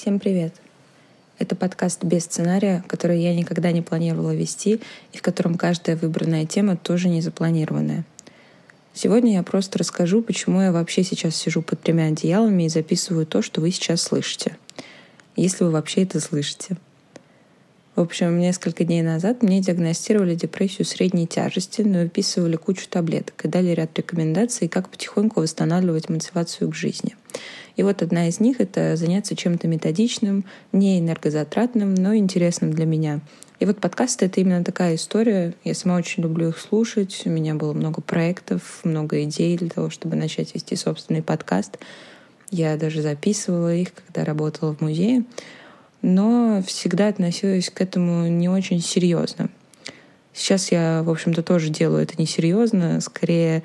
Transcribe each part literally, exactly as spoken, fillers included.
Всем привет! Это подкаст без сценария, который я никогда не планировала вести и в котором каждая выбранная тема тоже не запланированная. Сегодня я просто расскажу, почему я вообще сейчас сижу под тремя одеялами и записываю то, что вы сейчас слышите. Если вы вообще это слышите. В общем, несколько дней назад мне диагностировали депрессию средней тяжести, но выписывали кучу таблеток и дали ряд рекомендаций, как потихоньку восстанавливать мотивацию к жизни. И вот одна из них — это заняться чем-то методичным, не энергозатратным, но интересным для меня. И вот подкасты — это именно такая история. Я сама очень люблю их слушать. У меня было много проектов, много идей для того, чтобы начать вести собственный подкаст. Я даже записывала их, когда работала в музее. Но всегда относилась к этому не очень серьезно. Сейчас я, в общем-то, тоже делаю это несерьезно, скорее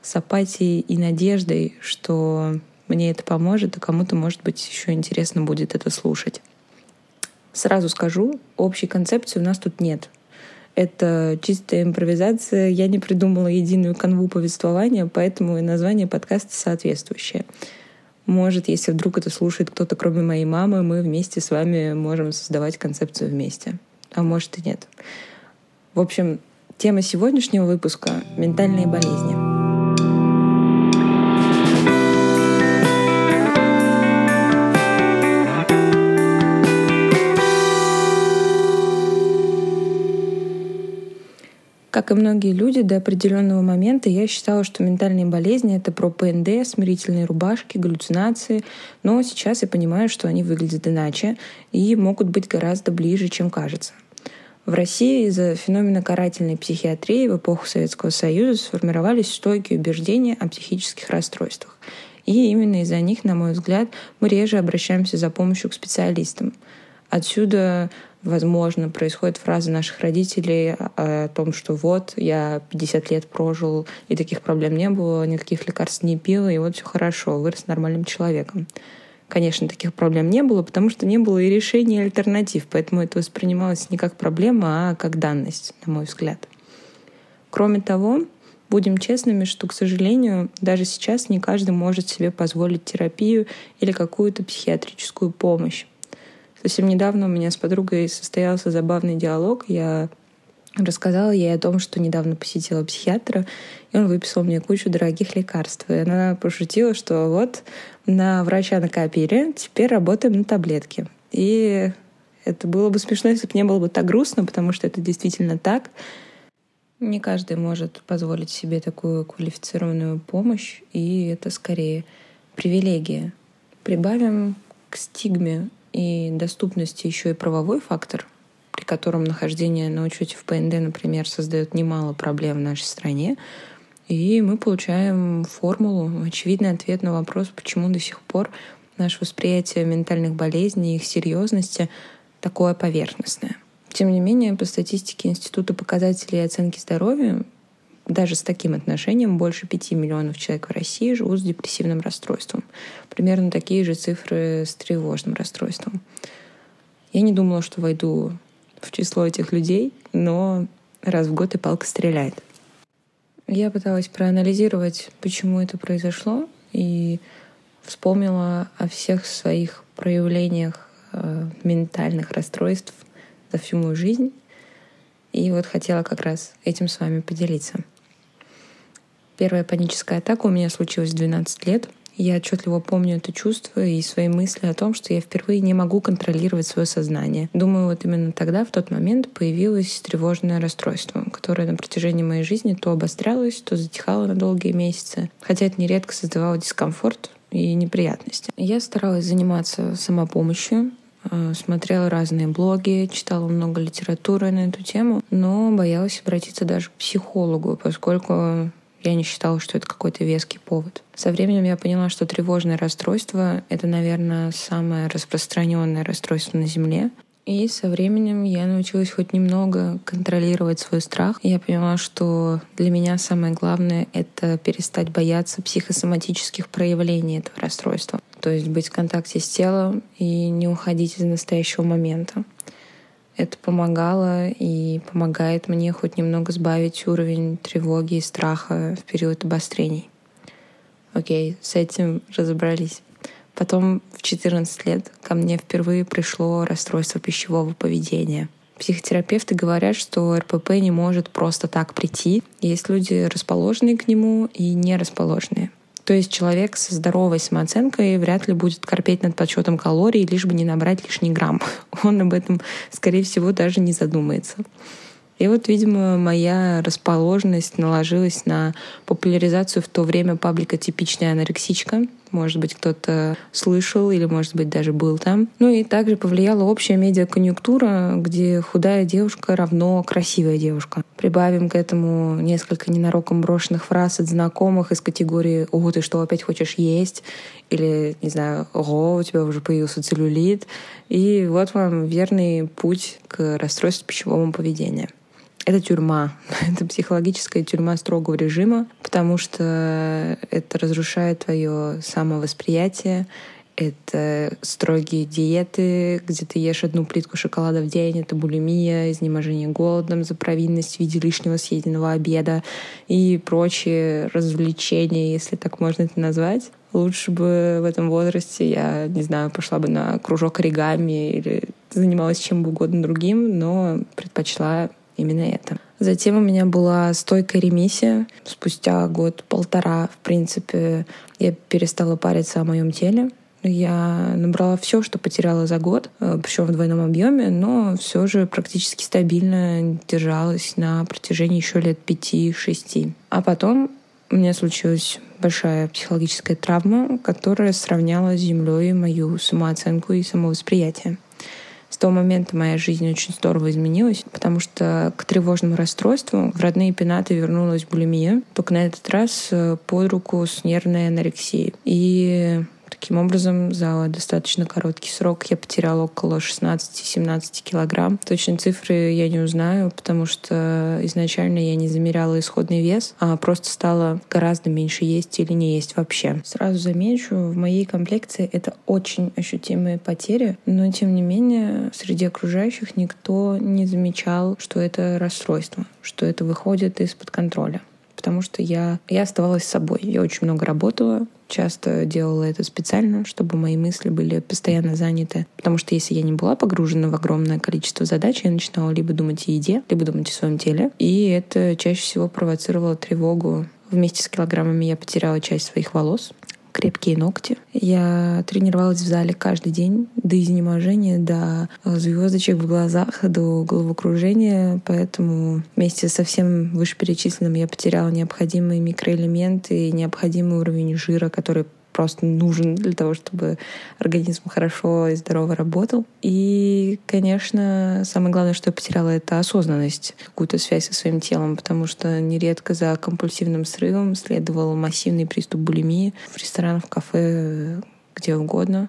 с апатией и надеждой, что мне это поможет, а кому-то, может быть, еще интересно будет это слушать. Сразу скажу, общей концепции у нас тут нет. Это чистая импровизация, я не придумала единую канву повествования, поэтому и название подкаста соответствующее. Может, если вдруг это слушает кто-то, кроме моей мамы, мы вместе с вами можем создавать концепцию вместе. А может и нет. В общем, тема сегодняшнего выпуска — ментальные болезни. Как и многие люди, до определенного момента я считала, что ментальные болезни — это про ПНД, смирительные рубашки, галлюцинации, но сейчас я понимаю, что они выглядят иначе и могут быть гораздо ближе, чем кажется. В России из-за феномена карательной психиатрии в эпоху Советского Союза сформировались стойкие убеждения о психических расстройствах. И именно из-за них, на мой взгляд, мы реже обращаемся за помощью к специалистам. Отсюда, возможно, происходит фраза наших родителей о том, что вот, я пятьдесят лет прожил, и таких проблем не было, никаких лекарств не пил, и вот все хорошо, вырос нормальным человеком. Конечно, таких проблем не было, потому что не было и решений, и альтернатив, поэтому это воспринималось не как проблема, а как данность, на мой взгляд. Кроме того, будем честными, что, к сожалению, даже сейчас не каждый может себе позволить терапию или какую-то психиатрическую помощь. Совсем недавно у меня с подругой состоялся забавный диалог. Я рассказала ей о том, что недавно посетила психиатра, и он выписал мне кучу дорогих лекарств. И она пошутила, что вот на врача накопили, теперь работаем на таблетки. И это было бы смешно, если бы не было бы так грустно, потому что это действительно так. Не каждый может позволить себе такую квалифицированную помощь, и это скорее привилегия. Прибавим к стигме и доступности еще и правовой фактор, при котором нахождение на учете в ПНД, например, создает немало проблем в нашей стране. И мы получаем формулу, очевидный ответ на вопрос, почему до сих пор наше восприятие ментальных болезней и их серьезности такое поверхностное. Тем не менее, по статистике Института показателей и оценки здоровья, даже с таким отношением больше пяти миллионов человек в России живут с депрессивным расстройством. Примерно такие же цифры с тревожным расстройством. Я не думала, что войду в число этих людей, но раз в год и палка стреляет. Я пыталась проанализировать, почему это произошло, и вспомнила о всех своих проявлениях э, ментальных расстройств за всю мою жизнь. И вот хотела как раз этим с вами поделиться. Первая паническая атака у меня случилась в двенадцать лет. Я отчетливо помню это чувство и свои мысли о том, что я впервые не могу контролировать свое сознание. Думаю, вот именно тогда, в тот момент, появилось тревожное расстройство, которое на протяжении моей жизни то обострялось, то затихало на долгие месяцы, хотя это нередко создавало дискомфорт и неприятности. Я старалась заниматься самопомощью, смотрела разные блоги, читала много литературы на эту тему, но боялась обратиться даже к психологу, поскольку я не считала, что это какой-то веский повод. Со временем я поняла, что тревожное расстройство — это, наверное, самое распространенное расстройство на Земле. И со временем я научилась хоть немного контролировать свой страх. Я поняла, что для меня самое главное — это перестать бояться психосоматических проявлений этого расстройства. То есть быть в контакте с телом и не уходить из настоящего момента. Это помогало и помогает мне хоть немного сбавить уровень тревоги и страха в период обострений. Окей, с этим разобрались. Потом в четырнадцать лет ко мне впервые пришло расстройство пищевого поведения. Психотерапевты говорят, что эр пэ пэ не может просто так прийти. Есть люди, расположенные к нему, и не расположенные. То есть человек со здоровой самооценкой вряд ли будет корпеть над подсчетом калорий, лишь бы не набрать лишний грамм. Он об этом, скорее всего, даже не задумается. И вот, видимо, моя расположенность наложилась на популяризацию в то время паблика «Типичная анорексичка». Может быть, кто-то слышал или, может быть, даже был там. Ну и также повлияла общая медиаконъюнктура, где худая девушка равно красивая девушка. Прибавим к этому несколько ненароком брошенных фраз от знакомых из категории «О, ты что, опять хочешь есть?» или, не знаю, «О, у тебя уже появился целлюлит». И вот вам верный путь к расстройству пищевого поведения. Это тюрьма, это психологическая тюрьма строгого режима, потому что это разрушает твое самовосприятие, это строгие диеты, где ты ешь одну плитку шоколада в день, это булимия, изнеможение голодом за провинность в виде лишнего съеденного обеда и прочие развлечения, если так можно это назвать. Лучше бы в этом возрасте я, не знаю, пошла бы на кружок оригами или занималась чем угодно другим, но предпочла именно это. Затем у меня была стойкая ремиссия. Спустя год-полтора, в принципе, я перестала париться о моем теле. Я набрала все, что потеряла за год, причем в двойном объеме, но все же практически стабильно держалась на протяжении еще лет пяти-шести. А потом у меня случилась большая психологическая травма, которая сравняла с землей мою самооценку и самовосприятие. С того момента моя жизнь очень здорово изменилась, потому что к тревожному расстройству в родные пенаты вернулась булимия, только на этот раз под руку с нервной анорексией. И таким образом за достаточно короткий срок я потеряла около шестнадцати-семнадцати килограмм. Точные цифры я не узнаю, потому что изначально я не замеряла исходный вес, а просто стала гораздо меньше есть или не есть вообще. Сразу замечу, в моей комплекции это очень ощутимые потери, но тем не менее среди окружающих никто не замечал, что это расстройство, что это выходит из-под контроля. Потому что я, я оставалась собой. Я очень много работала, часто делала это специально, чтобы мои мысли были постоянно заняты. Потому что если я не была погружена в огромное количество задач, я начинала либо думать о еде, либо думать о своем теле. И это чаще всего провоцировало тревогу. Вместе с килограммами я потеряла часть своих волос, крепкие ногти. Я тренировалась в зале каждый день до изнеможения, до звездочек в глазах, до головокружения, поэтому вместе со всем вышеперечисленным я потеряла необходимые микроэлементы и необходимый уровень жира, который просто нужен для того, чтобы организм хорошо и здорово работал. И, конечно, самое главное, что я потеряла, это осознанность, какую-то связь со своим телом, потому что нередко за компульсивным срывом следовал массивный приступ булимии в ресторанах, в кафе, где угодно.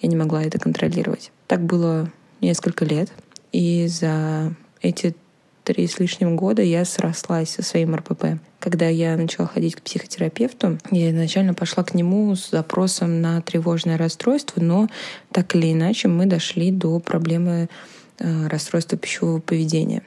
Я не могла это контролировать. Так было несколько лет, и за эти три с лишним года я срослась со своим эр пэ пэ. Когда я начала ходить к психотерапевту, я изначально пошла к нему с запросом на тревожное расстройство, но так или иначе мы дошли до проблемы э, расстройства пищевого поведения.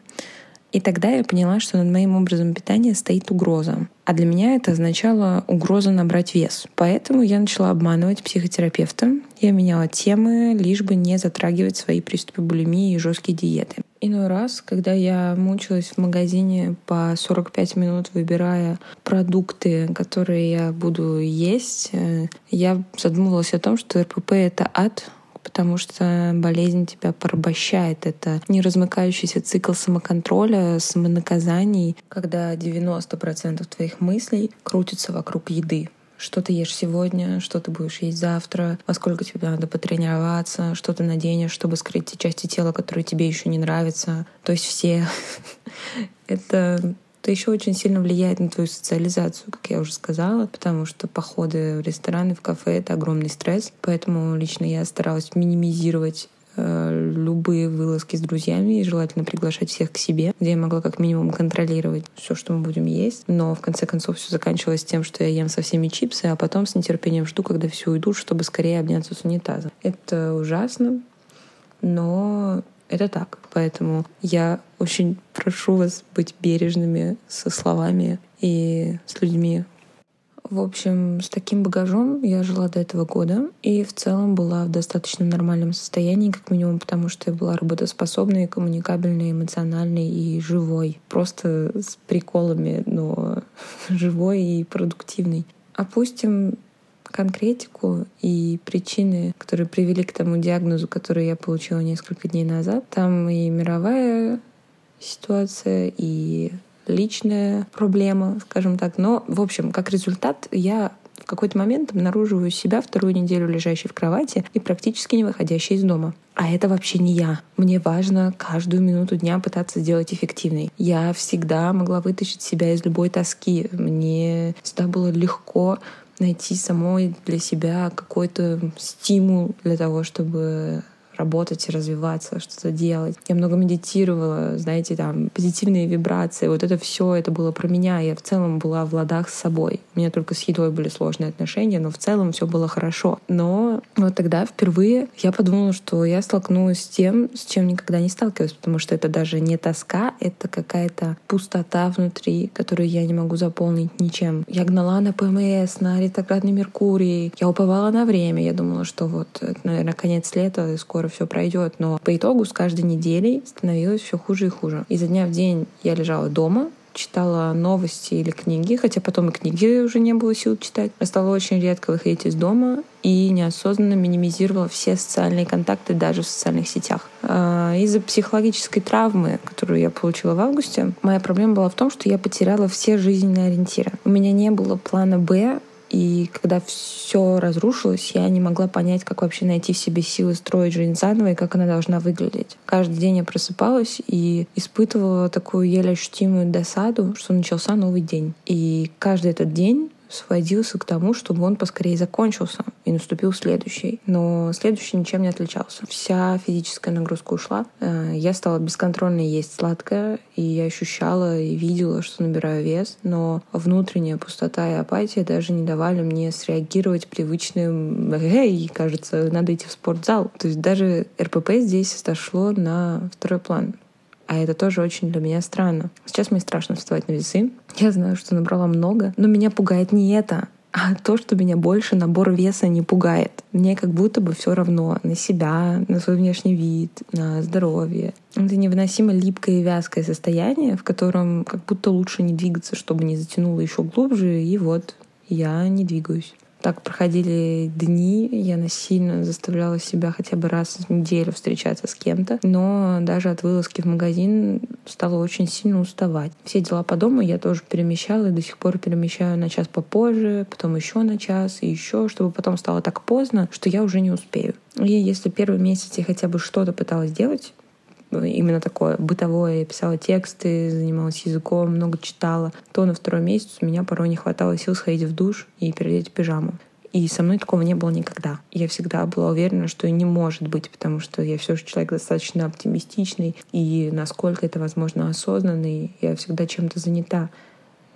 И тогда я поняла, что над моим образом питания стоит угроза. А для меня это означало угрозу набрать вес. Поэтому я начала обманывать психотерапевта. Я меняла темы, лишь бы не затрагивать свои приступы булимии и жесткие диеты. Иной раз, когда я мучилась в магазине по сорок пять минут, выбирая продукты, которые я буду есть, я задумывалась о том, что эр пэ пэ — это ад, потому что болезнь тебя порабощает. Это неразмыкающийся цикл самоконтроля, самонаказаний, когда девяносто процентов твоих мыслей крутятся вокруг еды. Что ты ешь сегодня, что ты будешь есть завтра, во сколько тебе надо потренироваться, что ты наденешь, чтобы скрыть те части тела, которые тебе еще не нравятся. То есть все. Это... Это еще очень сильно влияет на твою социализацию, как я уже сказала, потому что походы в рестораны, в кафе — это огромный стресс. Поэтому лично я старалась минимизировать э, любые вылазки с друзьями и желательно приглашать всех к себе, где я могла как минимум контролировать все, что мы будем есть. Но в конце концов все заканчивалось тем, что я ем со всеми чипсы, а потом с нетерпением жду, когда все уйдут, чтобы скорее обняться с унитазом. Это ужасно, но... Это так. Поэтому я очень прошу вас быть бережными со словами и с людьми. В общем, с таким багажом я жила до этого года и в целом была в достаточно нормальном состоянии, как минимум, потому что я была работоспособной, коммуникабельной, эмоциональной и живой. Просто с приколами, но живой и продуктивной. Опустим конкретику и причины, которые привели к тому диагнозу, который я получила несколько дней назад. Там и мировая ситуация, и личная проблема, скажем так. Но, в общем, как результат, я в какой-то момент обнаруживаю себя вторую неделю лежащей в кровати и практически не выходящей из дома. А это вообще не я. Мне важно каждую минуту дня пытаться сделать эффективной. Я всегда могла вытащить себя из любой тоски. Мне всегда было легко найти самой для себя какой-то стимул для того, чтобы работать, развиваться, что-то делать. Я много медитировала, знаете, там, позитивные вибрации, вот это все, это было про меня. Я в целом была в ладах с собой. У меня только с едой были сложные отношения, но в целом все было хорошо. Но вот тогда впервые я подумала, что я столкнулась с тем, с чем никогда не сталкивалась, потому что это даже не тоска, это какая-то пустота внутри, которую я не могу заполнить ничем. Я гнала на ПМС, на ретроградный Меркурий, я уповала на время, я думала, что вот, это, наверное, конец лета, и скоро все пройдет, но по итогу с каждой неделей становилось все хуже и хуже. И за дня в день я лежала дома, читала новости или книги, хотя потом и книги уже не было сил читать. Я стала очень редко выходить из дома и неосознанно минимизировала все социальные контакты даже в социальных сетях. Из-за психологической травмы, которую я получила в августе, моя проблема была в том, что я потеряла все жизненные ориентиры. У меня не было плана «Б», и когда все разрушилось, я не могла понять, как вообще найти в себе силы строить жизнь заново и как она должна выглядеть. Каждый день я просыпалась и испытывала такую еле ощутимую досаду, что начался новый день. И каждый этот день сводился к тому, чтобы он поскорее закончился и наступил следующий. Но следующий ничем не отличался. Вся физическая нагрузка ушла. Я стала бесконтрольно есть сладкое, и я ощущала и видела, что набираю вес, но внутренняя пустота и апатия даже не давали мне среагировать привычным «Эй, кажется, надо идти в спортзал». То есть даже эр пэ пэ здесь сошло на второй план. А это тоже очень для меня странно. Сейчас мне страшно вставать на весы. Я знаю, что набрала много, но меня пугает не это, а то, что меня больше набор веса не пугает. Мне как будто бы все равно на себя, на свой внешний вид, на здоровье. Это невыносимо липкое и вязкое состояние, в котором как будто лучше не двигаться, чтобы не затянуло еще глубже, и вот я не двигаюсь. Так проходили дни, я насильно заставляла себя хотя бы раз в неделю встречаться с кем-то, но даже от вылазки в магазин стала очень сильно уставать. Все дела по дому я тоже перемещала и до сих пор перемещаю на час попозже, потом еще на час и еще, чтобы потом стало так поздно, что я уже не успею. И если первый месяц я хотя бы что-то пыталась делать, именно такое бытовое, я писала тексты, занималась языком, много читала, то на второй месяц у меня порой не хватало сил сходить в душ и переодеть пижаму. И со мной такого не было никогда. Я всегда была уверена, что не может быть, потому что я все же человек достаточно оптимистичный, и насколько это возможно осознанный, я всегда чем-то занята.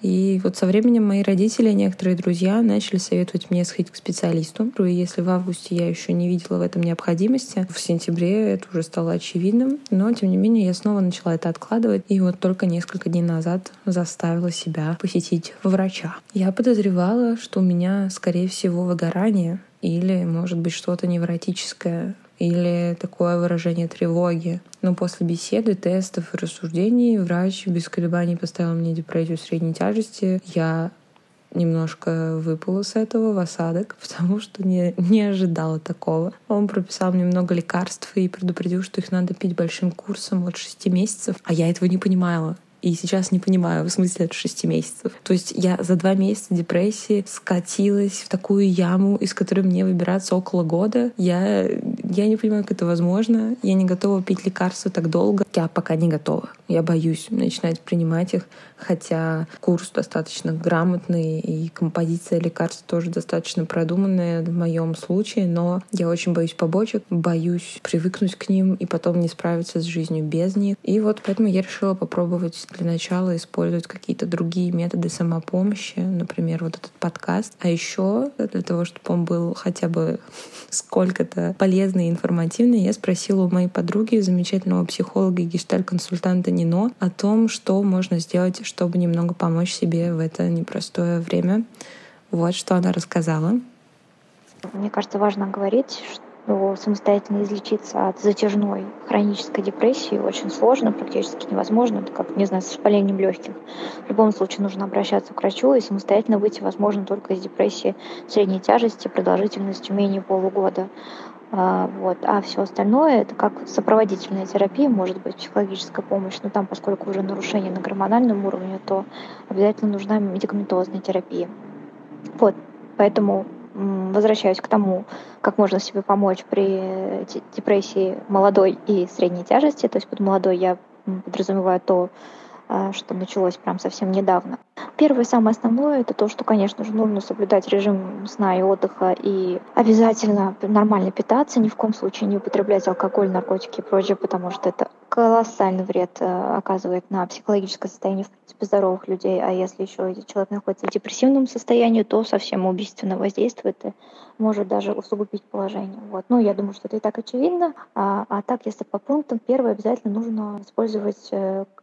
И вот со временем мои родители, некоторые друзья начали советовать мне сходить к специалисту. И если в августе я еще не видела в этом необходимости, в сентябре это уже стало очевидным. Но, тем не менее, я снова начала это откладывать. И вот только несколько дней назад заставила себя посетить врача. Я подозревала, что у меня, скорее всего, выгорание или, может быть, что-то невротическое, или такое выражение тревоги. Но после беседы, тестов и рассуждений врач без колебаний поставил мне депрессию средней тяжести. Я немножко выпала с этого в осадок, потому что не, не ожидала такого. Он прописал мне много лекарств и предупредил, что их надо пить большим курсом от шести месяцев. А я этого не понимала. И сейчас не понимаю, в смысле от шести месяцев. То есть я за два месяца депрессии скатилась в такую яму, из которой мне выбираться около года. Я, я не понимаю, как это возможно. Я не готова пить лекарства так долго. Я пока не готова. Я боюсь начинать принимать их, хотя курс достаточно грамотный, и композиция лекарств тоже достаточно продуманная в моем случае, но я очень боюсь побочек, боюсь привыкнуть к ним и потом не справиться с жизнью без них. И вот поэтому я решила попробовать для начала использовать какие-то другие методы самопомощи, например, вот этот подкаст. А еще для того, чтобы он был хотя бы сколько-то полезный и информативный, я спросила у моей подруги, замечательного психолога и гештальт-консультанта Нино, о том, что можно сделать, чтобы немного помочь себе в это непростое время, Вот что она рассказала. Мне кажется, важно говорить, что самостоятельно излечиться от затяжной хронической депрессии очень сложно, практически невозможно. Это как, не знаю, с воспалением легких. В любом случае нужно обращаться к врачу, и самостоятельно выйти возможно только из депрессии средней тяжести продолжительностью менее полугода. Вот. А все остальное — это как сопроводительная терапия, может быть, психологическая помощь, но там, поскольку уже нарушение на гормональном уровне, то обязательно нужна медикаментозная терапия. Вот. Поэтому возвращаюсь к тому, как можно себе помочь при депрессии молодой и средней тяжести. То есть под молодой я подразумеваю то, что началось прям совсем недавно. Первое, самое основное, это то, что, конечно же, нужно соблюдать режим сна и отдыха и обязательно нормально питаться, ни в коем случае не употреблять алкоголь, наркотики и прочее, потому что это колоссальный вред оказывает на психологическое состояние, в принципе, здоровых людей. А если еще человек находится в депрессивном состоянии, то совсем убийственно воздействует и может даже усугубить положение. Вот. Ну, я думаю, что это и так очевидно. А, а так, если по пунктам, первое, обязательно нужно использовать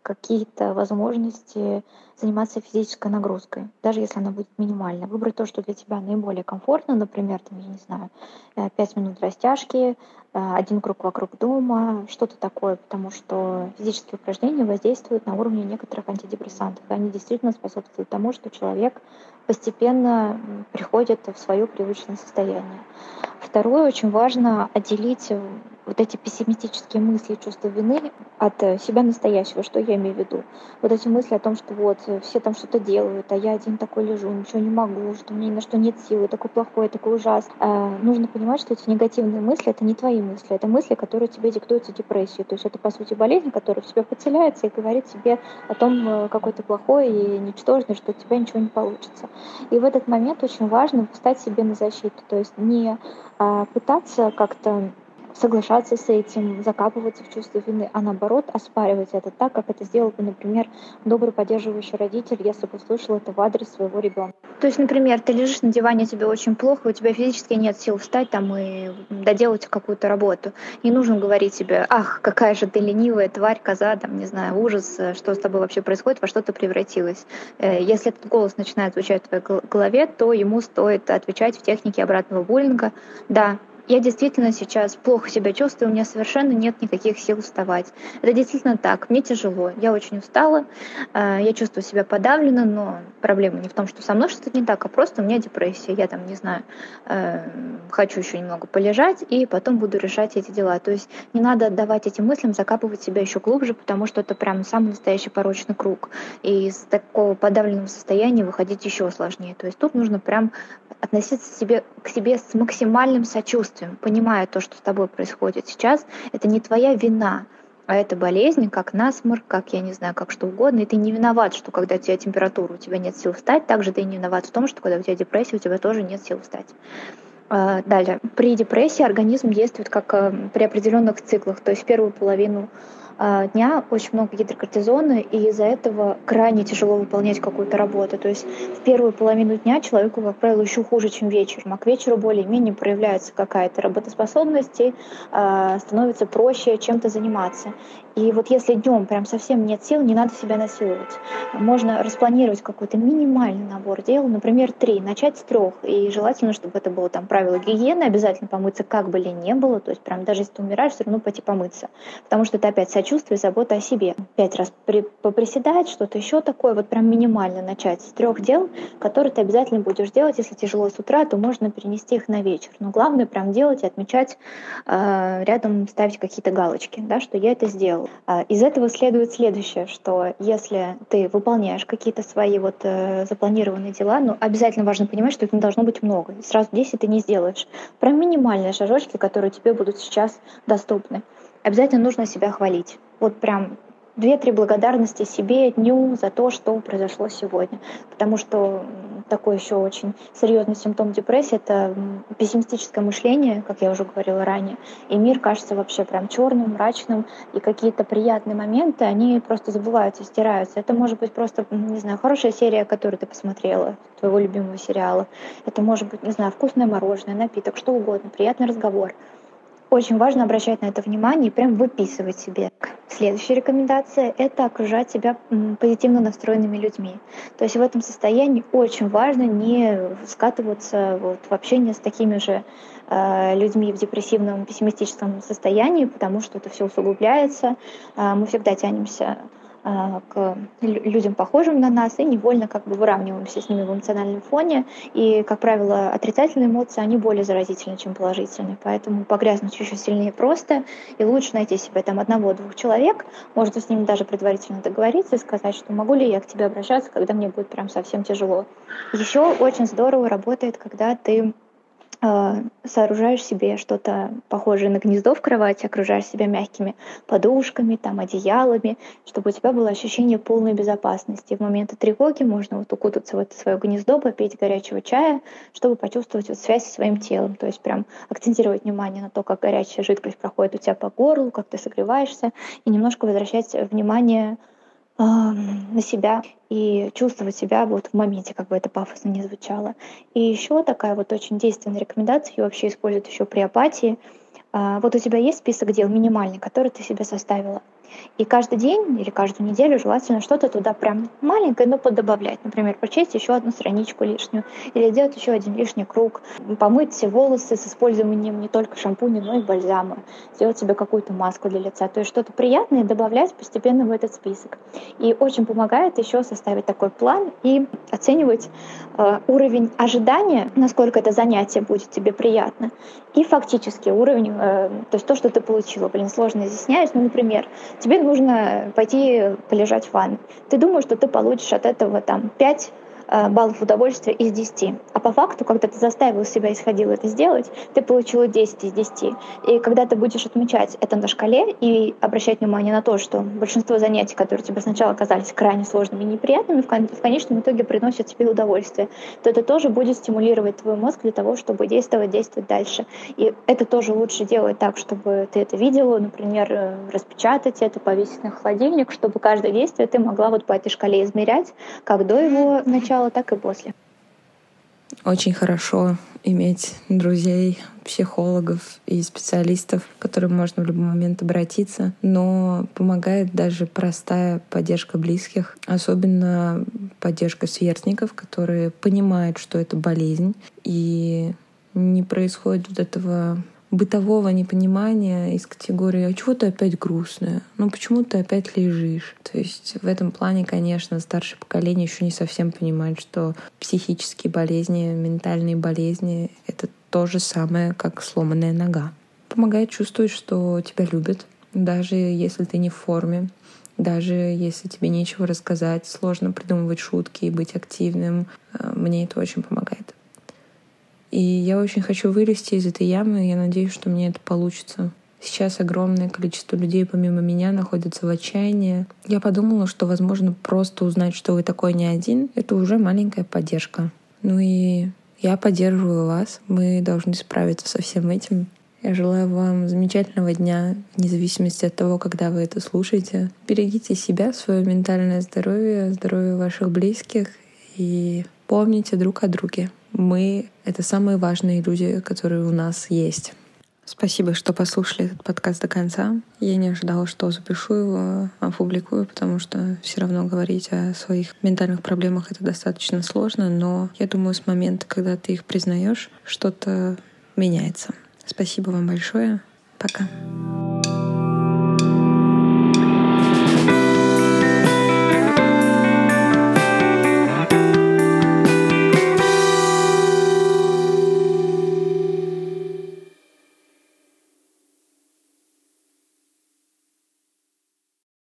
какие-то возможности заниматься физической нагрузкой, даже если она будет минимальна. Выбрать то, что для тебя наиболее комфортно, например, там, я не знаю, пять минут растяжки, один круг вокруг дома, что-то такое, потому что физические упражнения воздействуют на уровне некоторых антидепрессантов, и они действительно способствуют тому, что человек постепенно приходит в свое привычное состояние. Второе, очень важно отделить вот эти пессимистические мысли, чувство вины от себя настоящего, что я имею в виду. Вот эти мысли о том, что вот все там что-то делают, а я один такой лежу, ничего не могу, что у меня ни на что нет силы, такой плохой, такой ужасный. А нужно понимать, что эти негативные мысли — это не твои мысли, это мысли, которые тебе диктуются депрессией. То есть это, по сути, болезнь, которая в тебя подселяется и говорит тебе о том, какой ты плохой и ничтожный, что у тебя ничего не получится. И в этот момент очень важно встать себе на защиту, то есть не пытаться как-то соглашаться с этим, закапываться в чувство вины, а наоборот оспаривать это так, как это сделал бы, например, добрый поддерживающий родитель, если бы услышал это в адрес своего ребенка. То есть, например, ты лежишь на диване, тебе очень плохо, у тебя физически нет сил встать там и доделать какую-то работу. Не нужно говорить себе: ах, какая же ты ленивая тварь, коза, там, не знаю, ужас, что с тобой вообще происходит, во что ты превратилась. Если этот голос начинает звучать в твоей голове, то ему стоит отвечать в технике обратного буллинга: да, я действительно сейчас плохо себя чувствую, у меня совершенно нет никаких сил вставать. Это действительно так, мне тяжело, я очень устала, я чувствую себя подавленно, но проблема не в том, что со мной что-то не так, а просто у меня депрессия. Я там, не знаю, хочу еще немного полежать, и потом буду решать эти дела. То есть не надо давать этим мыслям закапывать себя еще глубже, потому что это прям самый настоящий порочный круг. И из такого подавленного состояния выходить еще сложнее. То есть тут нужно прям относиться к себе, к себе с максимальным сочувствием, понимая то, что с тобой происходит сейчас, это не твоя вина, а это болезнь, как насморк, как, я не знаю, как что угодно, и ты не виноват, что когда у тебя температура, у тебя нет сил встать, также ты не виноват в том, что когда у тебя депрессия, у тебя тоже нет сил встать. Далее. При депрессии организм действует как при определенных циклах, то есть первую половину дня очень много гидрокортизона, и из-за этого крайне тяжело выполнять какую-то работу. То есть в первую половину дня человеку, как правило, еще хуже, чем вечером. А к вечеру более-менее проявляется какая-то работоспособность, и э, становится проще чем-то заниматься. И вот если днем прям совсем нет сил, не надо себя насиловать. Можно распланировать какой-то минимальный набор дел, например, три, начать с трех. И желательно, чтобы это было там правило гигиены, обязательно помыться, как бы лень не было. То есть прям даже если ты умираешь, все равно пойти помыться. Потому что это опять сочувствие, чувство и забота о себе. Пять раз при, поприседать, что-то еще такое, вот прям минимально начать с трех дел, которые ты обязательно будешь делать. Если тяжело с утра, то можно перенести их на вечер. Но главное прям делать и отмечать, э, рядом ставить какие-то галочки, да, что я это сделал. Э, из этого следует следующее, что если ты выполняешь какие-то свои вот э, запланированные дела, ну, обязательно важно понимать, что их не должно быть много. И сразу десять ты не сделаешь. Прям минимальные шажочки, которые тебе будут сейчас доступны. Обязательно нужно себя хвалить. Вот прям две-три благодарности себе, дню за то, что произошло сегодня. Потому что такой еще очень серьезный симптом депрессии — это пессимистическое мышление, как я уже говорила ранее. И мир кажется вообще прям черным, мрачным, и какие-то приятные моменты, они просто забываются, стираются. Это может быть просто, не знаю, хорошая серия, которую ты посмотрела, твоего любимого сериала. Это может быть, не знаю, вкусное мороженое, напиток, что угодно, приятный разговор. Очень важно обращать на это внимание и прям выписывать себе. Следующая рекомендация — это окружать себя позитивно настроенными людьми. То есть в этом состоянии очень важно не скатываться вот в общение с такими же э, людьми в депрессивном, пессимистическом состоянии, потому что это все усугубляется. Э, мы всегда тянемся к людям, похожим на нас, и невольно как бы выравниваемся с ними в эмоциональном фоне. И, как правило, отрицательные эмоции, они более заразительны, чем положительные. Поэтому погрязнуть еще сильнее просто, и лучше найти себе там одного-двух человек, можно с ними даже предварительно договориться и сказать, что могу ли я к тебе обращаться, когда мне будет прям совсем тяжело. Еще очень здорово работает, когда ты сооружаешь себе что-то похожее на гнездо в кровати, окружаешь себя мягкими подушками, там, одеялами, чтобы у тебя было ощущение полной безопасности. В моменты тревоги можно вот укутаться в это свое гнездо, попить горячего чая, чтобы почувствовать вот связь со своим телом. То есть прям акцентировать внимание на то, как горячая жидкость проходит у тебя по горлу, как ты согреваешься, и немножко возвращать внимание на себя и чувствовать себя вот в моменте, как бы это пафосно не звучало. И еще такая вот очень действенная рекомендация, ее вообще используют еще при апатии. Вот у тебя есть список дел минимальный, который ты себе составила. И каждый день или каждую неделю желательно что-то туда прям маленькое, но поддобавлять. Например, прочесть еще одну страничку лишнюю или сделать еще один лишний круг, помыть все волосы с использованием не только шампуня, но и бальзама, сделать себе какую-то маску для лица. То есть что-то приятное добавлять постепенно в этот список. И очень помогает еще составить такой план и оценивать э, уровень ожидания, насколько это занятие будет тебе приятно, и фактически уровень, э, то есть то, что ты получила. Блин, сложно изъясняюсь, но, например, тебе нужно пойти полежать в ванной. Ты думаешь, что ты получишь от этого там, пять э, баллов удовольствия из десяти. А по факту, когда ты заставил себя и сходил это сделать, ты получила десять из десяти. И когда ты будешь отмечать это на шкале и обращать внимание на то, что большинство занятий, которые тебе сначала казались крайне сложными и неприятными, в, кон- в конечном итоге приносят тебе удовольствие, то это тоже будет стимулировать твой мозг для того, чтобы действовать, действовать дальше. И это тоже лучше делать так, чтобы ты это видела, например, распечатать это, повесить на холодильник, чтобы каждое действие ты могла вот по этой шкале измерять, как до его начала, так и после. Очень хорошо иметь друзей, психологов и специалистов, к которым можно в любой момент обратиться, но помогает даже простая поддержка близких, особенно поддержка сверстников, которые понимают, что это болезнь, и не происходит вот этого бытового непонимания из категории «А чего ты опять грустная? Ну почему ты опять лежишь?» То есть в этом плане, конечно, старшее поколение еще не совсем понимает, что психические болезни, ментальные болезни — это то же самое, как сломанная нога. Помогает чувствовать, что тебя любят, даже если ты не в форме, даже если тебе нечего рассказать, сложно придумывать шутки и быть активным. Мне это очень помогает. И я очень хочу вылезти из этой ямы, и я надеюсь, что мне это получится. Сейчас огромное количество людей помимо меня находятся в отчаянии. Я подумала, что, возможно, просто узнать, что вы такой не один, это уже маленькая поддержка. Ну и я поддерживаю вас, мы должны справиться со всем этим. Я желаю вам замечательного дня, вне зависимости от того, когда вы это слушаете. Берегите себя, свое ментальное здоровье, здоровье ваших близких, и помните друг о друге. Мы — это самые важные люди, которые у нас есть. Спасибо, что послушали этот подкаст до конца. Я не ожидала, что запишу его, опубликую, потому что все равно говорить о своих ментальных проблемах — это достаточно сложно, но я думаю, с момента, когда ты их признаешь, что-то меняется. Спасибо вам большое. Пока.